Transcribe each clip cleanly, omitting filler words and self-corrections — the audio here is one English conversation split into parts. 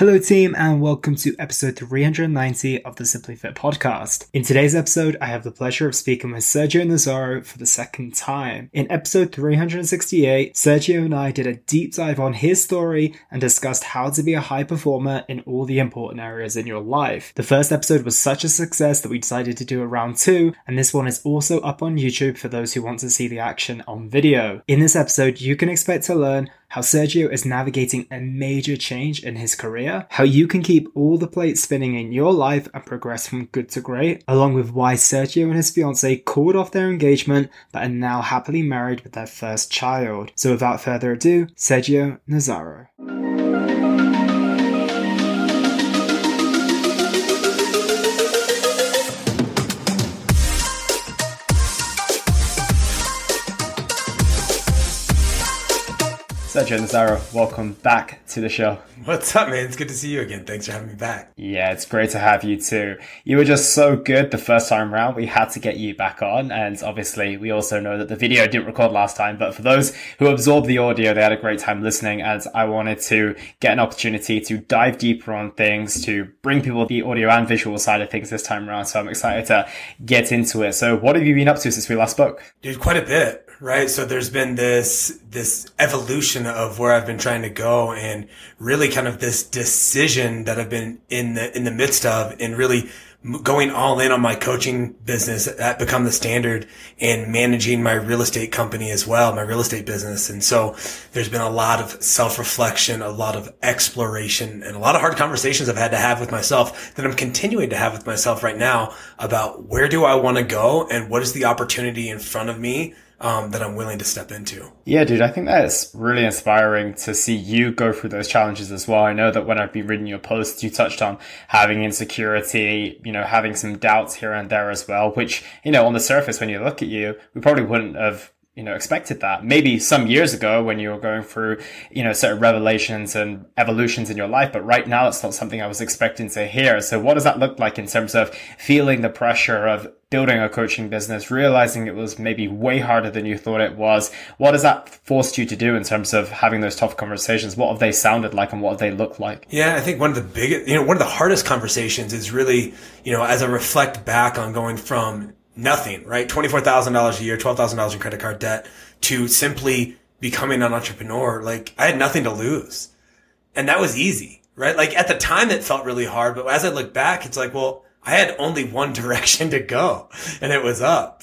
Hello team, and welcome to episode 390 of the Simply Fit Podcast. In today's episode, I have the pleasure of speaking with Sergio Nazzaro for the second time. In episode 368, Sergio and I did a deep dive on his story and discussed how to be a high performer in all the important areas in your life. The first episode was such a success that we decided to do a round two, and this one is also up on YouTube for those who want to see the action on video. In this episode, you can expect to learn how Sergio is navigating a major change in his career, how you can keep all the plates spinning in your life and progress from good to great, along with why Sergio and his fiance called off their engagement but are now happily married with their first child. So without further ado, Sergio Nazzaro. Sergio Nazzaro, welcome back to the show. What's up, man? It's good to see you again. Thanks for having me back. Yeah, it's great to have you too. You were just so good the first time round. We had to get you back on. And obviously, we also know that the video didn't record last time. But for those who absorbed the audio, they had a great time listening, as I wanted to get an opportunity to dive deeper on things, to bring people the audio and visual side of things this time around. So I'm excited to get into it. So what have you been up to since we last spoke? Dude, quite a bit. Right. So there's been this evolution of where I've been trying to go, and really kind of this decision that I've been in the midst of, and really going all in on my coaching business that become the standard, and managing my real estate company as well, my real estate business. And so there's been a lot of self-reflection, a lot of exploration, and a lot of hard conversations I've had to have with myself that I'm continuing to have with myself right now about where do I want to go and what is the opportunity in front of me that I'm willing to step into. Yeah, dude, I think that's really inspiring to see you go through those challenges as well. I know that when I've been reading your posts, you touched on having insecurity, having some doubts here and there as well, which, on the surface, when you look at you, we probably wouldn't have expected that. Maybe some years ago when you were going through, certain revelations and evolutions in your life, but right now it's not something I was expecting to hear. So what does that look like in terms of feeling the pressure of building a coaching business, realizing it was maybe way harder than you thought it was? What has that forced you to do in terms of having those tough conversations? What have they sounded like and what have they looked like? Yeah, I think one of the hardest conversations is really, as I reflect back on going from nothing, right? $24,000 a year, $12,000 in credit card debt, to simply becoming an entrepreneur. Like, I had nothing to lose. And that was easy, right? Like, at the time, it felt really hard. But as I look back, it's like, well, I had only one direction to go, and it was up.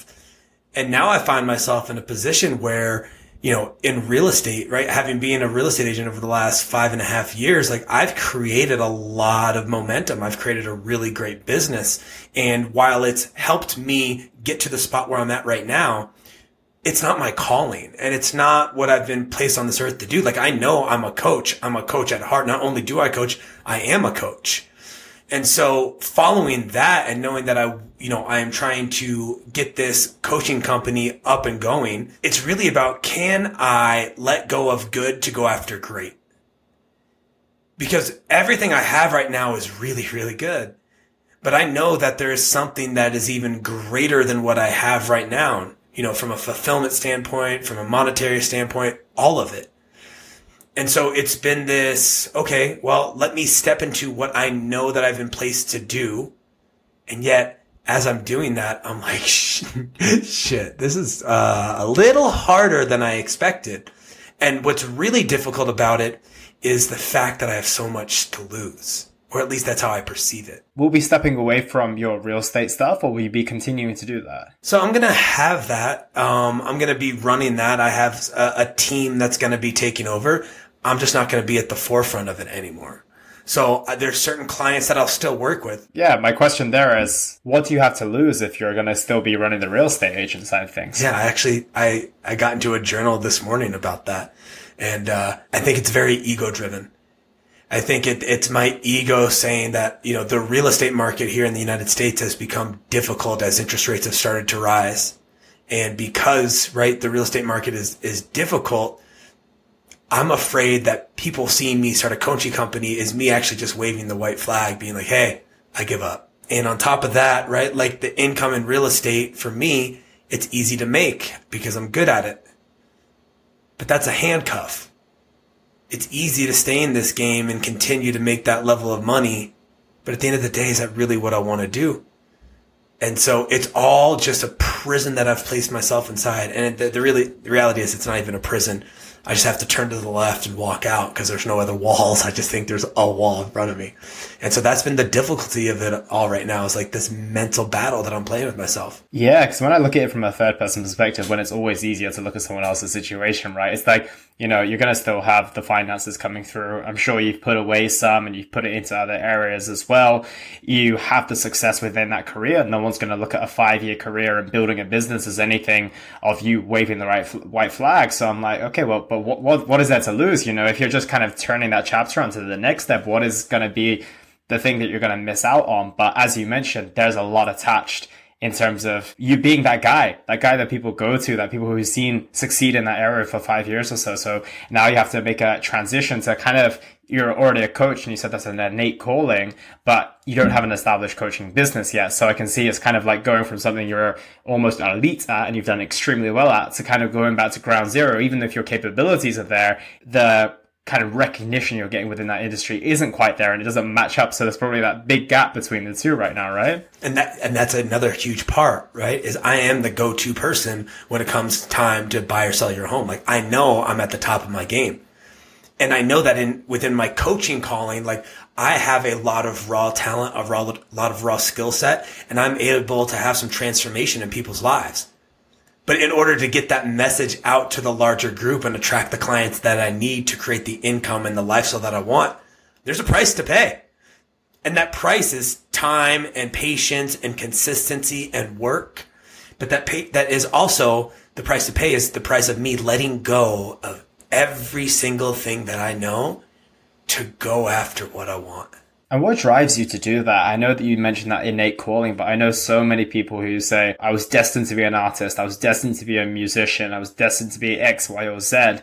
And now I find myself in a position where, in real estate, right? Having been a real estate agent over the last 5.5 years, like, I've created a lot of momentum. I've created a really great business. And while it's helped me get to the spot where I'm at right now, it's not my calling, and it's not what I've been placed on this earth to do. Like, I know I'm a coach. I'm a coach at heart. Not only do I coach, I am a coach. And so following that and knowing that I am trying to get this coaching company up and going, it's really about, can I let go of good to go after great? Because everything I have right now is really, really good. But I know that there is something that is even greater than what I have right now, from a fulfillment standpoint, from a monetary standpoint, all of it. And so it's been this, okay, well, let me step into what I know that I've been placed to do. And yet, as I'm doing that, I'm like, shit, this is a little harder than I expected. And what's really difficult about it is the fact that I have so much to lose. Or at least that's how I perceive it. Will we be stepping away from your real estate stuff, or will you be continuing to do that? So I'm going to have that. I'm going to be running that. I have a team that's going to be taking over. I'm just not going to be at the forefront of it anymore. So there's certain clients that I'll still work with. Yeah, my question there is, what do you have to lose if you're going to still be running the real estate agent side of things? Yeah, I got into a journal this morning about that. And I think it's very ego-driven. I think it's my ego saying that, the real estate market here in the United States has become difficult as interest rates have started to rise. And because, right, the real estate market is difficult, I'm afraid that people seeing me start a coaching company is me actually just waving the white flag, being like, hey, I give up. And on top of that, right, like, the income in real estate for me, it's easy to make because I'm good at it. But that's a handcuff. it's easy to stay in this game and continue to make that level of money. But at the end of the day, is that really what I want to do? And so it's all just a prison that I've placed myself inside. And the reality is it's not even a prison. I just have to turn to the left and walk out because there's no other walls. I just think there's a wall in front of me. And so that's been the difficulty of it all right now, is like this mental battle that I'm playing with myself. Yeah, because when I look at it from a third person perspective, when it's always easier to look at someone else's situation, right? It's like, you know, you're going to still have the finances coming through. I'm sure you've put away some and you've put it into other areas as well. You have the success within that career. No one's going to look at a 5-year career and building a business as anything of you waving the right white flag. So I'm like, okay, well, but what is there to lose? You know, if you're just kind of turning that chapter onto the next step, what is going to be the thing that you're going to miss out on? But as you mentioned, there's a lot attached in terms of you being that guy that people go to, that people who've seen succeed in that area for 5 years or so. So now you have to make a transition to kind of, you're already a coach and you said that's an innate calling, but you don't have an established coaching business yet. So I can see it's kind of like going from something you're almost an elite at and you've done extremely well at to kind of going back to ground zero. Even if your capabilities are there, the kind of recognition you're getting within that industry isn't quite there and it doesn't match up. So there's probably that big gap between the two right now, right? And that's another huge part, right? Is I am the go-to person when it comes time to buy or sell your home. Like I know I'm at the top of my game. And I know that within my coaching calling, like I have a lot of raw talent, a lot of raw skill set, and I'm able to have some transformation in people's lives. But in order to get that message out to the larger group and attract the clients that I need to create the income and the lifestyle that I want, there's a price to pay. And that price is time and patience and consistency and work. But that is also the price to pay, is the price of me letting go of every single thing that I know to go after what I want. And what drives you to do that? I know that you mentioned that innate calling, but I know so many people who say, I was destined to be an artist, I was destined to be a musician, I was destined to be X, Y, or Z,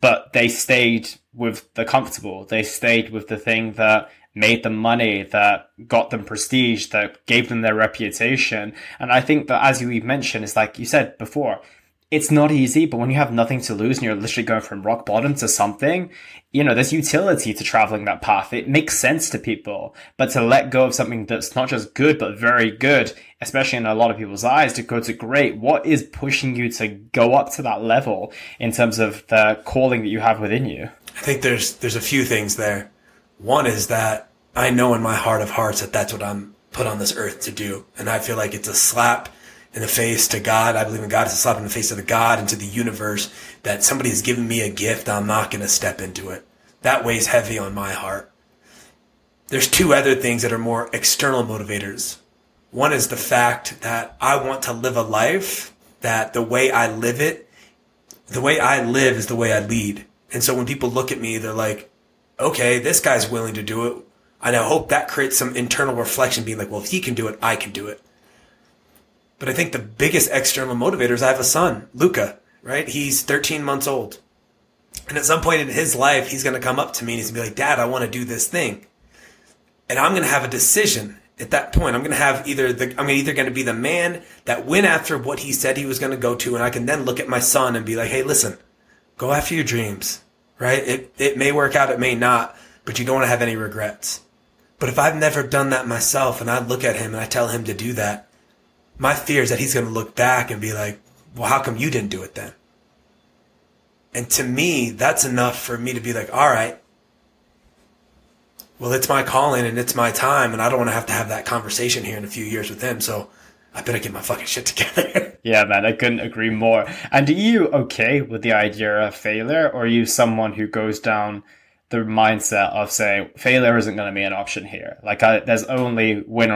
but they stayed with the comfortable. They stayed with the thing that made them money, that got them prestige, that gave them their reputation. And I think that, as you mentioned, it's like you said before, it's not easy, but when you have nothing to lose and you're literally going from rock bottom to something, you know, there's utility to traveling that path. It makes sense to people, but to let go of something that's not just good, but very good, especially in a lot of people's eyes, to go to great, what is pushing you to go up to that level in terms of the calling that you have within you? I think there's a few things there. One is that I know in my heart of hearts that that's what I'm put on this earth to do. And I feel like it's a slap in the face to God. I believe in God. It's a slap in the face of the God and to the universe that somebody has given me a gift. I'm not going to step into it. That weighs heavy on my heart. There's two other things that are more external motivators. One is the fact that I want to live a life that the way I live is the way I lead. And so when people look at me, they're like, okay, this guy's willing to do it. And I hope that creates some internal reflection, being like, well, if he can do it, I can do it. But I think the biggest external motivator is I have a son, Luca, right? He's 13 months old. And at some point in his life, he's going to come up to me and he's going to be like, Dad, I want to do this thing. And I'm going to have a decision at that point. I'm going to have I'm either going to be the man that went after what he said he was going to go to. And I can then look at my son and be like, hey, listen, go after your dreams, right? It may work out. It may not, but you don't want to have any regrets. But if I've never done that myself and I look at him and I tell him to do that, my fear is that he's going to look back and be like, well, how come you didn't do it then? And to me, that's enough for me to be like, all right, well, it's my calling and it's my time. And I don't want to have that conversation here in a few years with him. So I better get my fucking shit together. Yeah, man, I couldn't agree more. And are you okay with the idea of failure? Or are you someone who goes down the mindset of saying failure isn't going to be an option here? Like there's only win,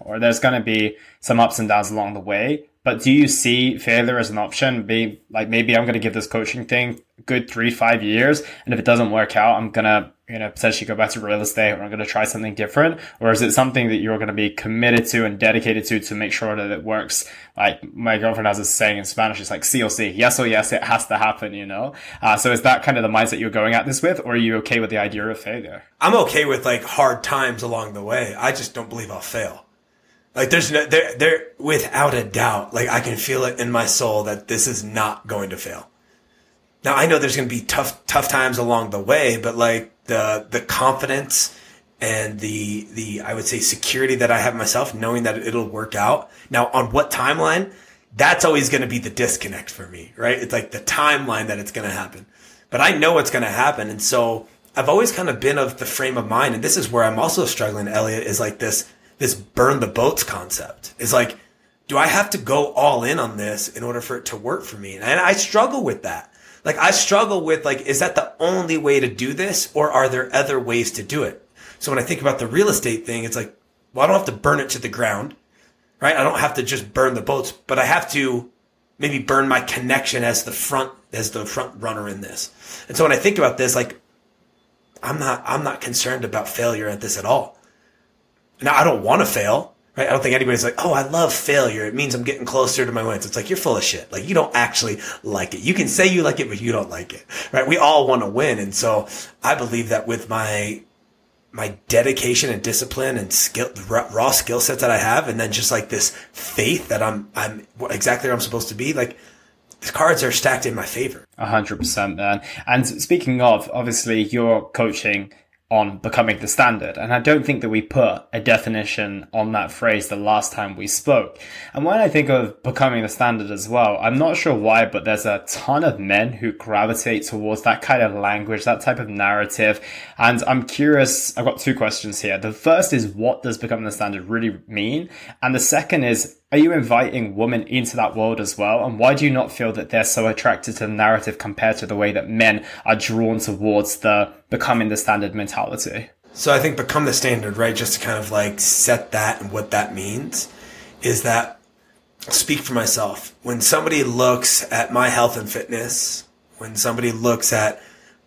or there's going to be some ups and downs along the way. But do you see failure as an option? Be like, maybe I'm going to give this coaching thing a good 3-5 years. And if it doesn't work out, I'm going to, you know, potentially go back to real estate, or I'm going to try something different. Or is it something that you're going to be committed to and dedicated to make sure that it works? Like my girlfriend has this saying in Spanish, it's like COC, yes or yes, it has to happen, you know? So is that kind of the mindset you're going at this with? Or are you okay with the idea of failure? I'm okay with like hard times along the way. I just don't believe I'll fail. Like there without a doubt, like I can feel it in my soul that this is not going to fail. Now, I know there's going to be tough times along the way, but like the confidence and the I would say security that I have myself, knowing that it'll work out. Now, on what timeline? That's always going to be the disconnect for me, right? It's like the timeline that it's going to happen, but I know it's going to happen. And so I've always kind of been of the frame of mind. And this is where I'm also struggling, Elliot, is like this burn the boats concept. It's like, do I have to go all in on this in order for it to work for me? And I struggle with that. Like I struggle with like, is that the only way to do this, or are there other ways to do it? So when I think about the real estate thing, it's like, well, I don't have to burn it to the ground, right? I don't have to just burn the boats, but I have to maybe burn my connection as the front runner in this. And so when I think about this, like I'm not concerned about failure at this at all. Now I don't want to fail, right? I don't think anybody's like, oh, I love failure. It means I'm getting closer to my wins. It's like, you're full of shit. Like you don't actually like it. You can say you like it, but you don't like it, right? We all want to win. And so I believe that with my dedication and discipline and skill, raw skill sets that I have, and then just like this faith that I'm exactly where I'm supposed to be, like the cards are stacked in my favor. 100%, man. And speaking of, obviously you're coaching on becoming the standard. And I don't think that we put a definition on that phrase the last time we spoke. And when I think of becoming the standard as well, I'm not sure why, but there's a ton of men who gravitate towards that kind of language, that type of narrative. And I'm curious, I've got two questions here. The first is, what does becoming the standard really mean? And the second is, are you inviting women into that world as well? And why do you not feel that they're so attracted to the narrative compared to the way that men are drawn towards the becoming the standard mentality? So I think become the standard, right? Just to kind of like set that, and what that means is that, speak for myself, when somebody looks at my health and fitness, when somebody looks at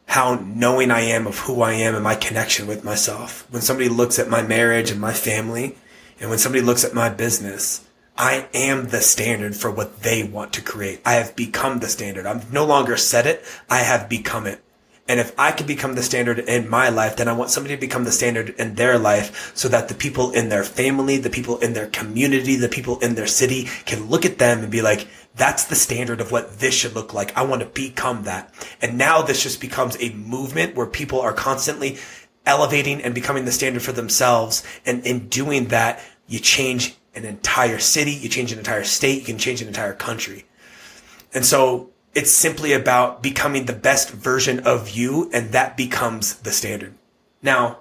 how knowing I am of who I am and my connection with myself, when somebody looks at my marriage and my family, and when somebody looks at my business, I am the standard for what they want to create. I have become the standard. I've no longer said it. I have become it. And if I can become the standard in my life, then I want somebody to become the standard in their life, so that the people in their family, the people in their community, the people in their city can look at them and be like, that's the standard of what this should look like. I want to become that. And now this just becomes a movement where people are constantly elevating and becoming the standard for themselves. And in doing that, you change an entire city, you change an entire state, you can change an entire country. And so it's simply about becoming the best version of you, and that becomes the standard. Now,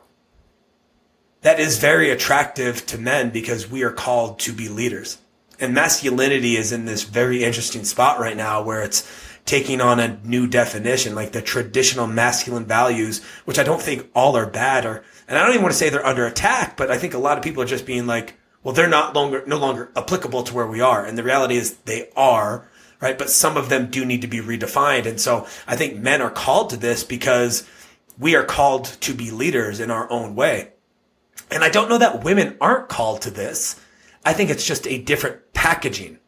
that is very attractive to men because we are called to be leaders. And masculinity is in this very interesting spot right now where it's taking on a new definition, like the traditional masculine values, which I don't think all are bad, or, and I don't even want to say they're under attack, but I think a lot of people are just being like, well, they're no longer applicable to where we are. And the reality is they are, right? But some of them do need to be redefined. And so I think men are called to this because we are called to be leaders in our own way. And I don't know that women aren't called to this. I think it's just a different packaging,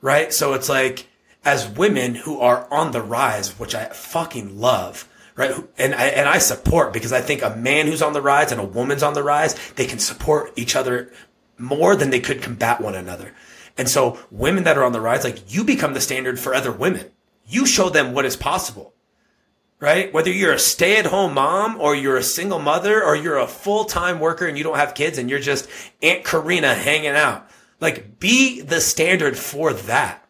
right? So it's like, as women who are on the rise, which I fucking love, right? And I support, because I think a man who's on the rise and a woman's on the rise, they can support each other more than they could combat one another. And so women that are on the rise, like, you become the standard for other women. You show them what is possible, right? Whether you're a stay-at-home mom, or you're a single mother, or you're a full-time worker and you don't have kids and you're just Aunt Karina hanging out, like, be the standard for that.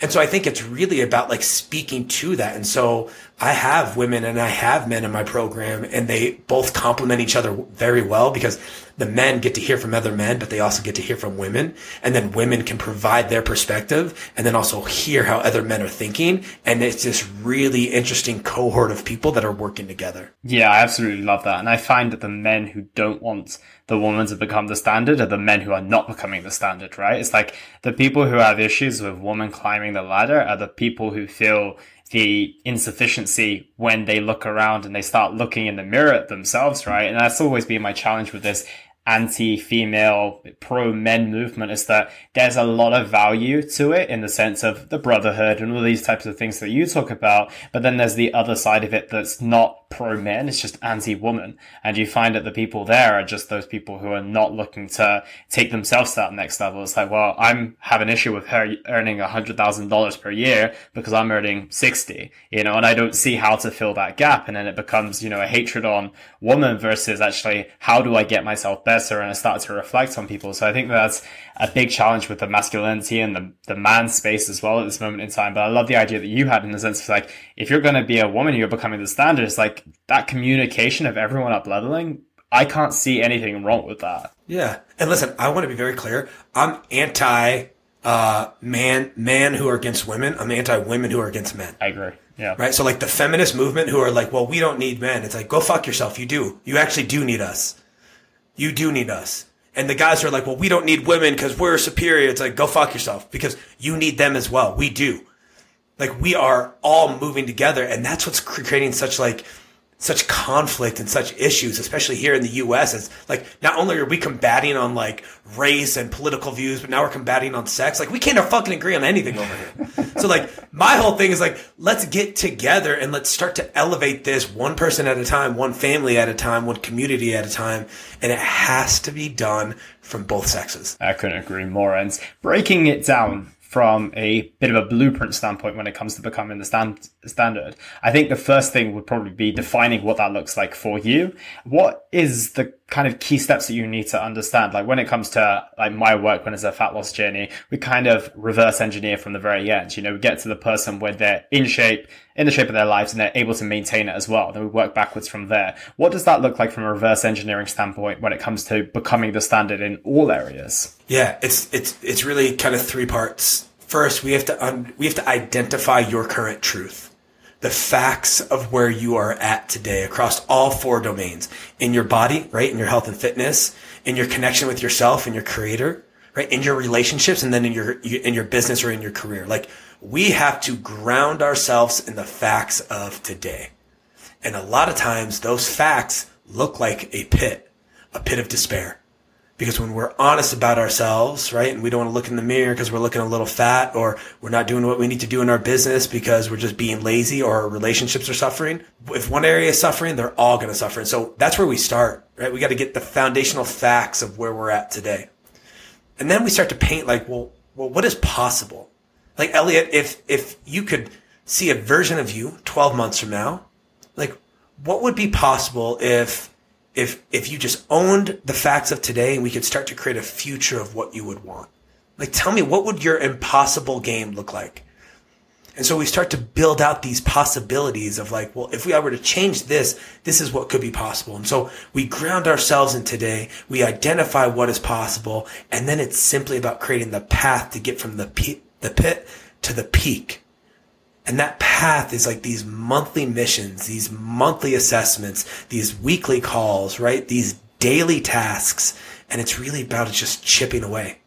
And so I think it's really about like speaking to that. And so I have women and I have men in my program, and they both complement each other very well, because the men get to hear from other men, but they also get to hear from women. And then women can provide their perspective and then also hear how other men are thinking. And it's this really interesting cohort of people that are working together. Yeah, I absolutely love that. And I find that the men who don't want the woman to become the standard are the men who are not becoming the standard, right? It's like the people who have issues with women climbing the ladder are the people who feel the insufficiency when they look around and they start looking in the mirror at themselves, right? And that's always been my challenge with this anti-female, pro-men movement, is that there's a lot of value to it in the sense of the brotherhood and all these types of things that you talk about. But then there's the other side of it that's not pro men, it's just anti-woman. And you find that the people there are just those people who are not looking to take themselves to that next level. It's like, well, I'm having an issue with her earning $100,000 per year because I'm earning 60, you know, and I don't see how to fill that gap. And then it becomes, you know, a hatred on woman versus actually, how do I get myself better? And I start to reflect on people. So I think that's a big challenge with the masculinity and the man space as well at this moment in time. But I love the idea that you had, in the sense of like, if you're going to be a woman, you're becoming the standard. It's like that communication of everyone up leveling. I can't see anything wrong with that. Yeah. And listen, I want to be very clear. I'm anti man who are against women. I'm anti women who are against men. I agree. Yeah. Right. So like the feminist movement who are like, well, we don't need men. It's like, go fuck yourself. You do. You actually do need us. You do need us. And the guys who are like, well, we don't need women because we're superior. It's like, go fuck yourself, because you need them as well. We do. Like, we are all moving together, and that's what's creating such conflict and such issues, especially here in the U.S. It's like, not only are we combating on like race and political views, but now we're combating on sex. Like, we can't fucking agree on anything over here. So like, my whole thing is like, let's get together and let's start to elevate this one person at a time, one family at a time, one community at a time. And it has to be done from both sexes. I couldn't agree more. And breaking it down from a bit of a blueprint standpoint when it comes to becoming the standard. I think the first thing would probably be defining what that looks like for you. What is the kind of key steps that you need to understand? Like, when it comes to like my work, when it's a fat loss journey, we kind of reverse engineer from the very end. You know, we get to the person where they're in shape, in the shape of their lives, and they're able to maintain it as well. Then we work backwards from there. What does that look like from a reverse engineering standpoint when it comes to becoming the standard in all areas? Yeah, it's really kind of three parts. First, we have to identify your current truth, the facts of where you are at today across all four domains: in your body, right, in your health and fitness, in your connection with yourself and your creator, right, in your relationships, and then in your business or in your career. Like, we have to ground ourselves in the facts of today. And a lot of times those facts look like a pit of despair. Because when we're honest about ourselves, right, and we don't want to look in the mirror because we're looking a little fat, or we're not doing what we need to do in our business because we're just being lazy, or our relationships are suffering. If one area is suffering, they're all going to suffer. And so that's where we start, right? We got to get the foundational facts of where we're at today. And then we start to paint like, well, what is possible? Like, Elliot, if you could see a version of you 12 months from now, like, what would be possible if you just owned the facts of today, and we could start to create a future of what you would want? Like, tell me, what would your impossible game look like? And so we start to build out these possibilities of like, well, if we were to change this, this is what could be possible. And so we ground ourselves in today. We identify what is possible. And then it's simply about creating the path to get from the pit to the peak. And that path is like these monthly missions, these monthly assessments, these weekly calls, right? These daily tasks. And it's really about just chipping away,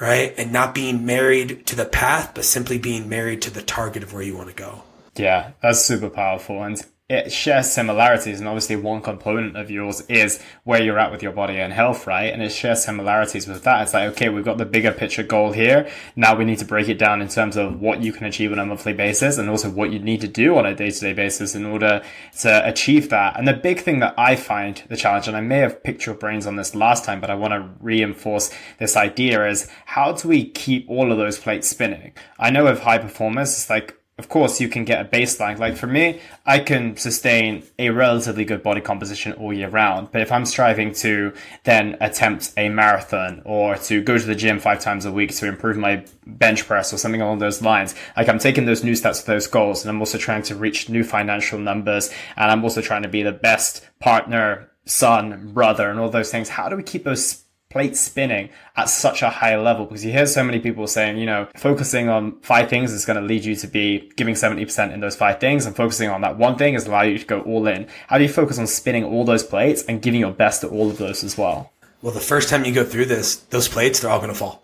right? And not being married to the path, but simply being married to the target of where you want to go. Yeah, that's super powerful. And it shares similarities, and obviously one component of yours is where you're at with your body and health, right? And it shares similarities with that. It's like, okay, we've got the bigger picture goal here. Now we need to break it down in terms of what you can achieve on a monthly basis, and also what you need to do on a day-to-day basis in order to achieve that. And the big thing that I find the challenge, and I may have picked your brains on this last time, but I want to reinforce this idea, is how do we keep all of those plates spinning? I know with high performance, it's like, of course, you can get a baseline. Like, for me, I can sustain a relatively good body composition all year round. But if I'm striving to then attempt a marathon, or to go to the gym 5 times a week to improve my bench press or something along those lines, like, I'm taking those new steps to those goals. And I'm also trying to reach new financial numbers. And I'm also trying to be the best partner, son, brother, and all those things. How do we keep those plate spinning at such a high level? Because you hear so many people saying, you know, focusing on 5 things is going to lead you to be giving 70% in those 5 things, and focusing on that one thing is allow you to go all in. How do you focus on spinning all those plates and giving your best to all of those as well? Well, the first time you go through this, those plates, they're all going to fall.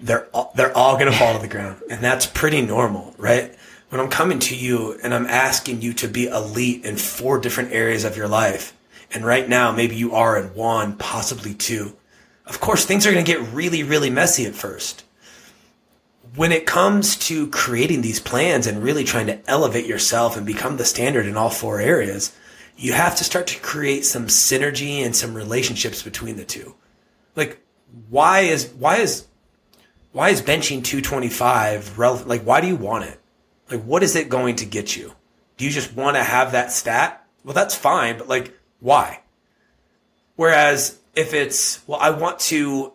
They're all going to fall to the ground. And that's pretty normal, right? When I'm coming to you and I'm asking you to be elite in 4 different areas of your life, and right now maybe you are in 1, possibly 2, of course, things are going to get really, really messy at first. when it comes to creating these plans and really trying to elevate yourself and become the standard in all four areas, you have to start to create some synergy and some relationships between the two. Like, why is benching 225 relevant? Like, why do you want it? Like, what is it going to get you? Do you just want to have that stat? Well, that's fine, but like, why? Whereas if it's, well, I want to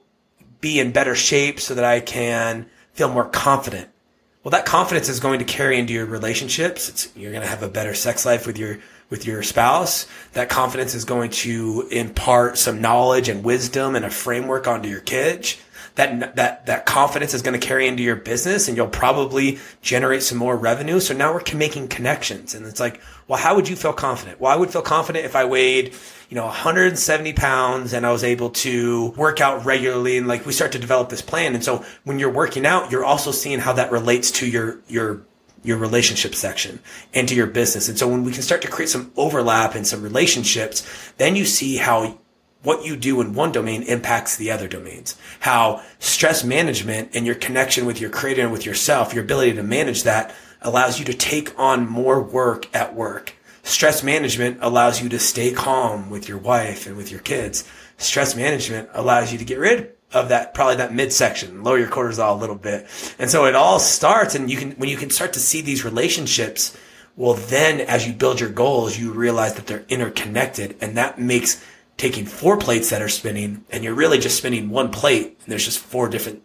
be in better shape so that I can feel more confident. Well, that confidence is going to carry into your relationships. You're going to have a better sex life with your spouse. That confidence is going to impart some knowledge and wisdom and a framework onto your kids. That confidence is going to carry into your business, and you'll probably generate some more revenue. So now we're making connections. And it's like, well, how would you feel confident? Well, I would feel confident if I weighed, 170 pounds and I was able to work out regularly. And like, we start to develop this plan. And so when you're working out, you're also seeing how that relates to your relationship section and to your business. And so when we can start to create some overlap and some relationships, then you see how what you do in one domain impacts the other domains. How stress management and your connection with your creator and with yourself, your ability to manage that allows you to take on more work at work. Stress management allows you to stay calm with your wife and with your kids. Stress management allows you to get rid of that midsection, lower your cortisol a little bit. And so it all starts, and when you can start to see these relationships, well, then as you build your goals, you realize that they're interconnected, and that makes taking four plates that are spinning, and you're really just spinning one plate, and there's just four different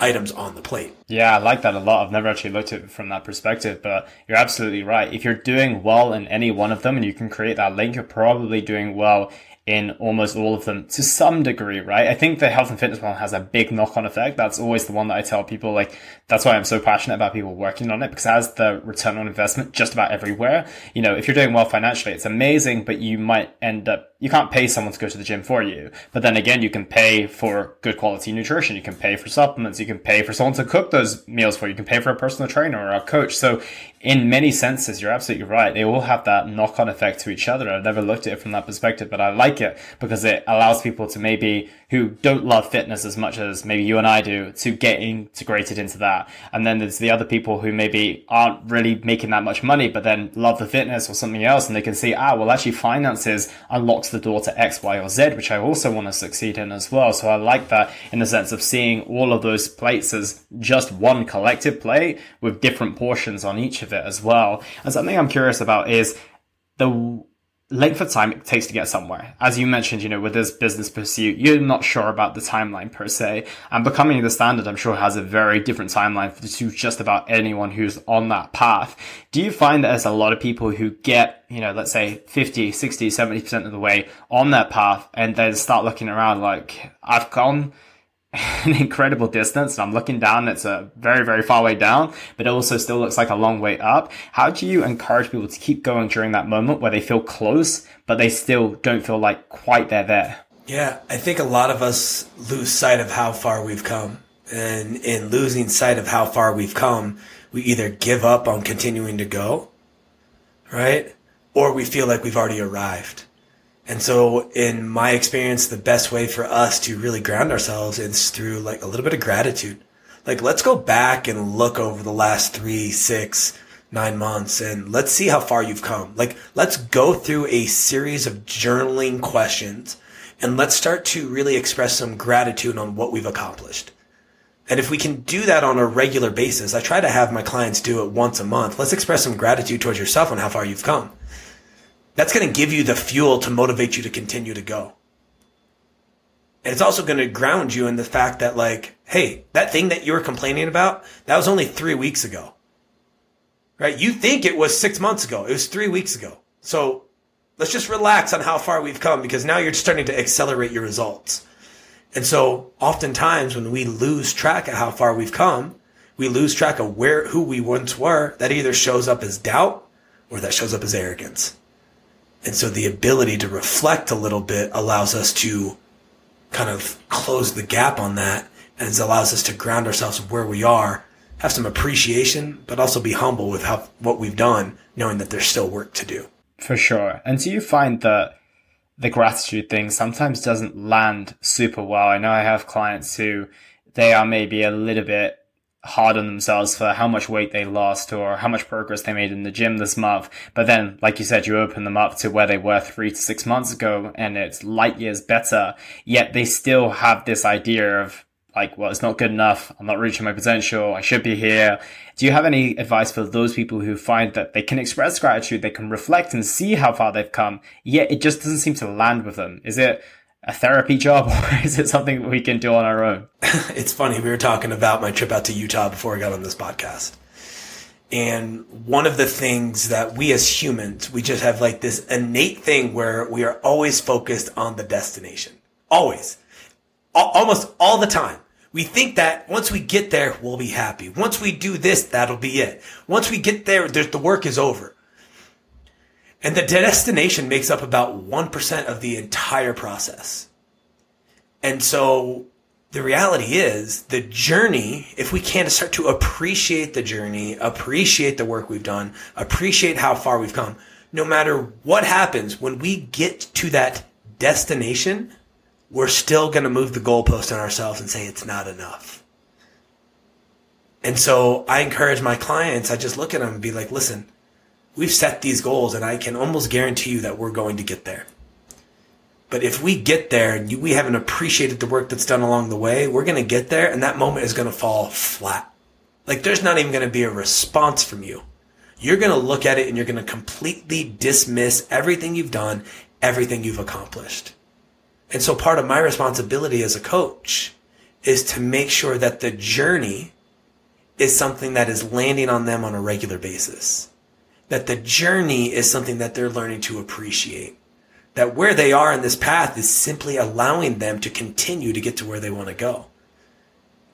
items on the plate. Yeah, I like that a lot. I've never actually looked at it from that perspective, but you're absolutely right. If you're doing well in any one of them and you can create that link, you're probably doing well in almost all of them to some degree, right? I think the health and fitness one has a big knock-on effect. That's always the one that I tell people, like, that's why I'm so passionate about people working on it, because it has the return on investment just about everywhere. If you're doing well financially, it's amazing, but you might end up, you can't pay someone to go to the gym for you. But then again, you can pay for good quality nutrition. You can pay for supplements. You can pay for someone to cook those meals for you. You can pay for a personal trainer or a coach. So in many senses, you're absolutely right. They all have that knock-on effect to each other. I've never looked at it from that perspective, but I like it because it allows people to maybe, who don't love fitness as much as maybe you and I do, to get integrated into that. And then there's the other people who maybe aren't really making that much money, but then love the fitness or something else. And they can see, actually finances unlocks the door to X, Y, or Z, which I also want to succeed in as well. So I like that in the sense of seeing all of those plates as just one collective plate with different portions on each of it as well. And something I'm curious about is the length of time it takes to get somewhere. As you mentioned, with this business pursuit, you're not sure about the timeline per se, and becoming the standard, I'm sure, has a very different timeline to just about anyone who's on that path. Do you find that there's a lot of people who get, let's say 50, 60, 70% of the way on that path and then start looking around like, I've gone an incredible distance and I'm looking down, it's a very, very far way down, but it also still looks like a long way up. How do you encourage people to keep going during that moment where they feel close, but they still don't feel like quite they're there? Yeah, I think a lot of us lose sight of how far we've come. And in losing sight of how far we've come, we either give up on continuing to go, right? Or we feel like we've already arrived. And so in my experience, the best way for us to really ground ourselves is through like a little bit of gratitude. Like, let's go back and look over the last 3, 6, 9 months and let's see how far you've come. Like, let's go through a series of journaling questions and let's start to really express some gratitude on what we've accomplished. And if we can do that on a regular basis, I try to have my clients do it once a month. Let's express some gratitude towards yourself on how far you've come. That's going to give you the fuel to motivate you to continue to go. And it's also going to ground you in the fact that, like, hey, that thing that you were complaining about, that was only 3 weeks ago, right? You think it was 6 months ago. It was 3 weeks ago. So let's just relax on how far we've come, because now you're starting to accelerate your results. And so oftentimes when we lose track of how far we've come, we lose track of who we once were. That either shows up as doubt or that shows up as arrogance. And so the ability to reflect a little bit allows us to kind of close the gap on that, and it allows us to ground ourselves where we are, have some appreciation, but also be humble with what we've done, knowing that there's still work to do. For sure. And do you find that the gratitude thing sometimes doesn't land super well? I know I have clients who, they are maybe a little bit hard on themselves for how much weight they lost or how much progress they made in the gym this month. But then, like you said, you open them up to where they were 3 to 6 months ago and it's light years better, yet they still have this idea of like, well, it's not good enough. I'm not reaching my potential. I should be here. Do you have any advice for those people who find that they can express gratitude, they can reflect and see how far they've come, yet it just doesn't seem to land with them? Is it a therapy job, or is it something we can do on our own? It's funny. We were talking about my trip out to Utah before I got on this podcast. And one of the things that we as humans, we just have like this innate thing where we are always focused on the destination. Always. Almost all the time. We think that once we get there, we'll be happy. Once we do this, that'll be it. Once we get there, the work is over. And the destination makes up about 1% of the entire process. And so the reality is the journey, if we can start to appreciate the journey, appreciate the work we've done, appreciate how far we've come, no matter what happens, when we get to that destination, we're still going to move the goalpost on ourselves and say it's not enough. And so I encourage my clients, I just look at them and be like, listen, we've set these goals and I can almost guarantee you that we're going to get there. But if we get there and we haven't appreciated the work that's done along the way, we're going to get there and that moment is going to fall flat. Like there's not even going to be a response from you. You're going to look at it and you're going to completely dismiss everything you've done, everything you've accomplished. And so part of my responsibility as a coach is to make sure that the journey is something that is landing on them on a regular basis. That the journey is something that they're learning to appreciate. That where they are in this path is simply allowing them to continue to get to where they want to go.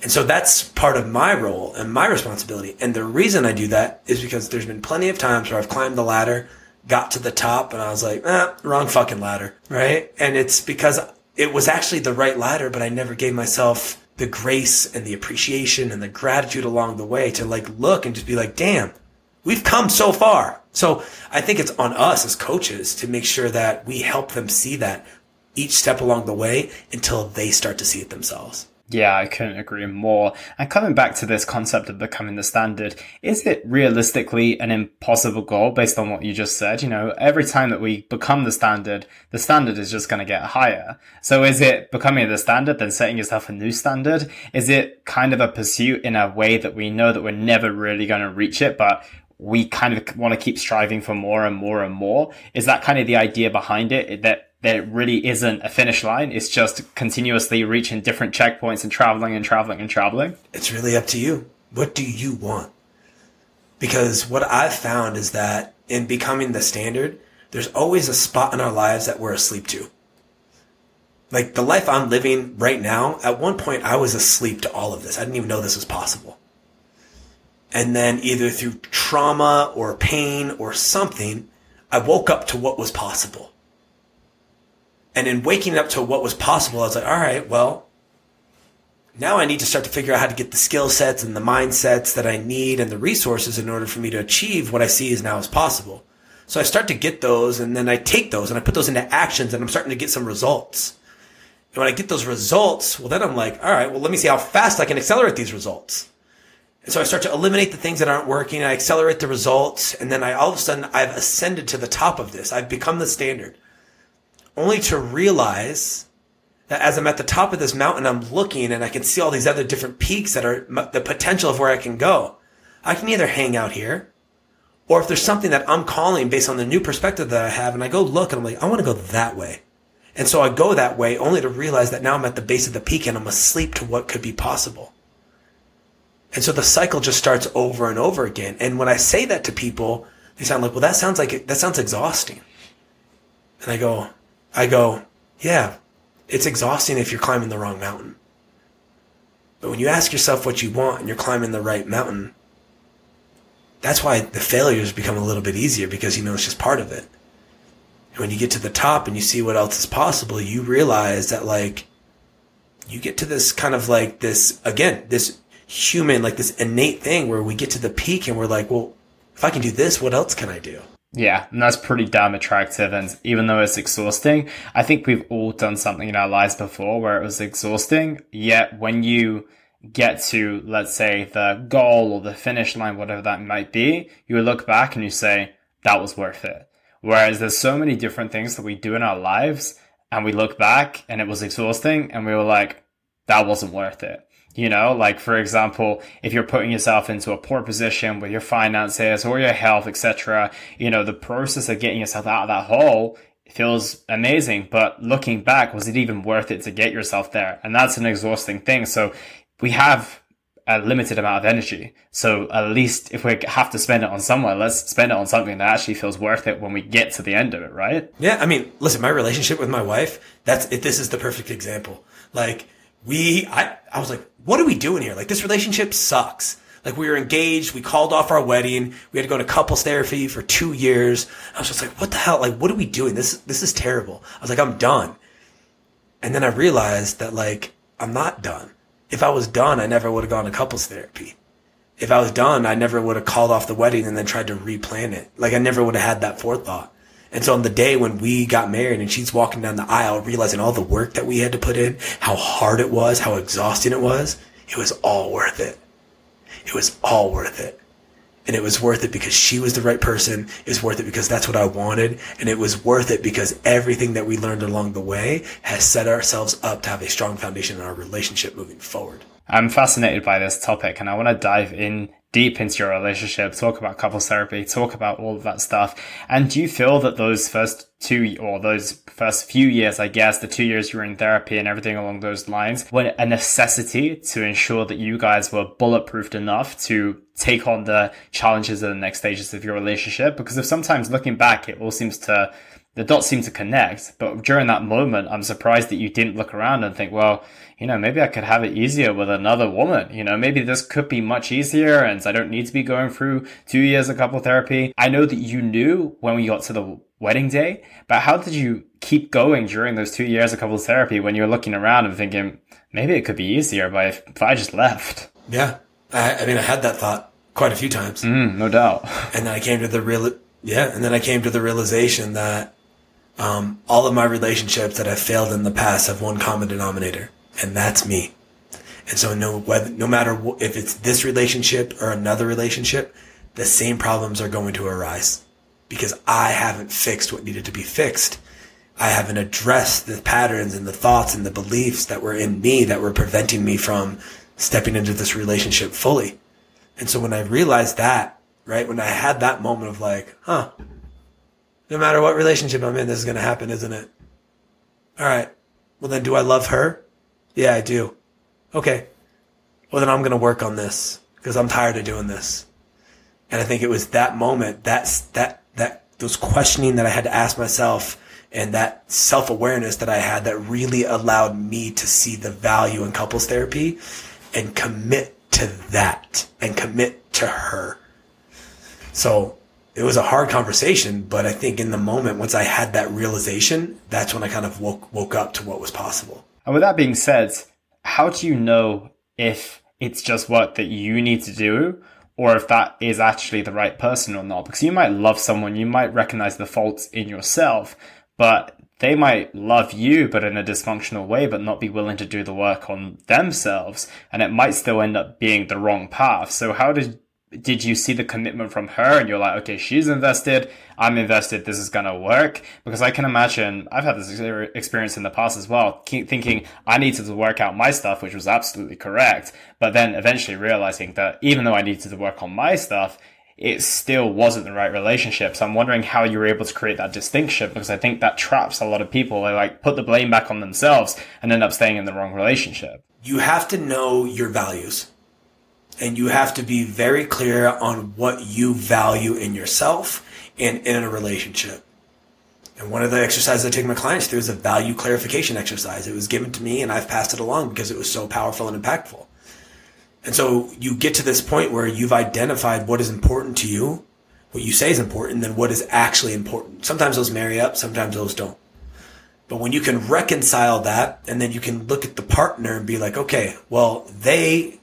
And so that's part of my role and my responsibility. And the reason I do that is because there's been plenty of times where I've climbed the ladder, got to the top, and I was like, wrong fucking ladder, right? And it's because it was actually the right ladder, but I never gave myself the grace and the appreciation and the gratitude along the way to like look and just be like, damn, we've come so far. So I think it's on us as coaches to make sure that we help them see that each step along the way until they start to see it themselves. Yeah, I couldn't agree more. And coming back to this concept of becoming the standard, is it realistically an impossible goal based on what you just said? You know, every time that we become the standard is just going to get higher. So is it becoming the standard, then setting yourself a new standard? Is it kind of a pursuit in a way that we know that we're never really going to reach it, but we kind of want to keep striving for more and more and more? Is that kind of the idea behind it, that there really isn't a finish line? It's just continuously reaching different checkpoints and traveling and traveling and traveling. It's really up to you. What do you want? Because what I've found is that in becoming the standard, there's always a spot in our lives that we're asleep to. Like the life I'm living right now, at one point I was asleep to all of this. I didn't even know this was possible. And then either through trauma or pain or something, I woke up to what was possible. And in waking up to what was possible, I was like, all right, well, now I need to start to figure out how to get the skill sets and the mindsets that I need and the resources in order for me to achieve what I see is now as possible. So I start to get those, and then I take those and I put those into actions, and I'm starting to get some results. And when I get those results, well, then I'm like, all right, well, let me see how fast I can accelerate these results. And so I start to eliminate the things that aren't working. I accelerate the results. And then I all of a sudden, I've ascended to the top of this. I've become the standard. Only to realize that as I'm at the top of this mountain, I'm looking and I can see all these other different peaks that are the potential of where I can go. I can either hang out here, or if there's something that I'm calling based on the new perspective that I have, and I go look and I'm like, I want to go that way. And so I go that way only to realize that now I'm at the base of the peak and I'm asleep to what could be possible. And so the cycle just starts over and over again. And when I say that to people, they sound like, well, that sounds exhausting. And I go, yeah, it's exhausting if you're climbing the wrong mountain. But when you ask yourself what you want and you're climbing the right mountain, that's why the failures become a little bit easier, because you know it's just part of it. And when you get to the top and you see what else is possible, you realize that like you get to this kind of like this, again, this human, like this innate thing where we get to the peak and we're like, well, if I can do this, what else can I do? Yeah, and that's pretty damn attractive. And even though it's exhausting, I think we've all done something in our lives before where it was exhausting. Yet when you get to, let's say, the goal or the finish line, whatever that might be, you look back and you say, that was worth it. Whereas there's so many different things that we do in our lives and we look back and it was exhausting and we were like, that wasn't worth it. You know, like, for example, if you're putting yourself into a poor position with your finances or your health, etc., you know, the process of getting yourself out of that hole feels amazing. But looking back, was it even worth it to get yourself there? And that's an exhausting thing. So we have a limited amount of energy. So at least if we have to spend it on somewhere, let's spend it on something that actually feels worth it when we get to the end of it, right? Yeah. I mean, listen, my relationship with my wife, this is the perfect example. Like, I was like, what are we doing here? Like, this relationship sucks. Like, we were engaged. We called off our wedding. We had to go to couples therapy for 2 years. I was just like, what the hell? Like, what are we doing? This is terrible. I was like, I'm done. And then I realized that, like, I'm not done. If I was done, I never would have gone to couples therapy. If I was done, I never would have called off the wedding and then tried to replan it. Like, I never would have had that forethought. And so on the day when we got married and she's walking down the aisle, realizing all the work that we had to put in, how hard it was, how exhausting it was all worth it. It was all worth it. And it was worth it because she was the right person. It was worth it because that's what I wanted. And it was worth it because everything that we learned along the way has set ourselves up to have a strong foundation in our relationship moving forward. I'm fascinated by this topic and I want to dive in deep into your relationship, talk about couples therapy, talk about all of that stuff. And do you feel that those first few years, I guess, the 2 years you were in therapy and everything along those lines, were a necessity to ensure that you guys were bulletproofed enough to take on the challenges of the next stages of your relationship? Because if sometimes looking back, the dots seem to connect, but during that moment, I'm surprised that you didn't look around and think, well, you know, maybe I could have it easier with another woman. You know, maybe this could be much easier and I don't need to be going through 2 years of couple therapy. I know that you knew when we got to the wedding day, but how did you keep going during those 2 years of couple therapy when you're looking around and thinking, maybe it could be easier if I just left? Yeah. I mean, I had that thought quite a few times. No doubt. And then I came to the realization that all of my relationships that have failed in the past have one common denominator, and that's me. And so no matter if it's this relationship or another relationship, the same problems are going to arise because I haven't fixed what needed to be fixed. I haven't addressed the patterns and the thoughts and the beliefs that were in me that were preventing me from stepping into this relationship fully. And so when I realized that, right, when I had that moment of like, no matter what relationship I'm in, this is going to happen, isn't it? All right. Well, then do I love her? Yeah, I do. Okay. Well, then I'm going to work on this because I'm tired of doing this. And I think it was that moment, those questioning that I had to ask myself and that self-awareness that I had that really allowed me to see the value in couples therapy and commit to that and commit to her. So it was a hard conversation, but I think in the moment, once I had that realization, that's when I kind of woke up to what was possible. And with that being said, how do you know if it's just work that you need to do or if that is actually the right person or not? Because you might love someone, you might recognize the faults in yourself, but they might love you, but in a dysfunctional way, but not be willing to do the work on themselves. And it might still end up being the wrong path. So how did you see the commitment from her and you're like, okay, she's invested, I'm invested, this is going to work? Because I can imagine, I've had this experience in the past as well, thinking I needed to work out my stuff, which was absolutely correct. But then eventually realizing that even though I needed to work on my stuff, it still wasn't the right relationship. So I'm wondering how you were able to create that distinction, because I think that traps a lot of people. They like put the blame back on themselves and end up staying in the wrong relationship. You have to know your values. And you have to be very clear on what you value in yourself and in a relationship. And one of the exercises I take my clients through is a value clarification exercise. It was given to me and I've passed it along because it was so powerful and impactful. And so you get to this point where you've identified what is important to you, what you say is important, then what is actually important. Sometimes those marry up, sometimes those don't. But when you can reconcile that, and then you can look at the partner and be like, okay, well, they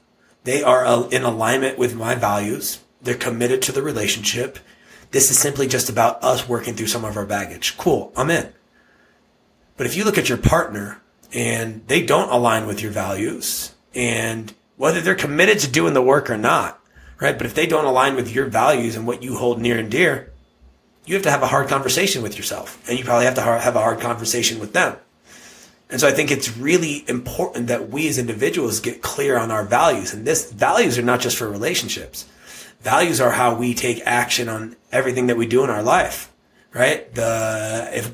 are in alignment with my values. They're committed to the relationship. This is simply just about us working through some of our baggage. Cool, I'm in. But if you look at your partner and they don't align with your values and whether they're committed to doing the work or not, right? But if they don't align with your values and what you hold near and dear, you have to have a hard conversation with yourself, and you probably have to have a hard conversation with them. And so I think it's really important that we as individuals get clear on our values. And this values are not just for relationships. Values are how we take action on everything that we do in our life, right?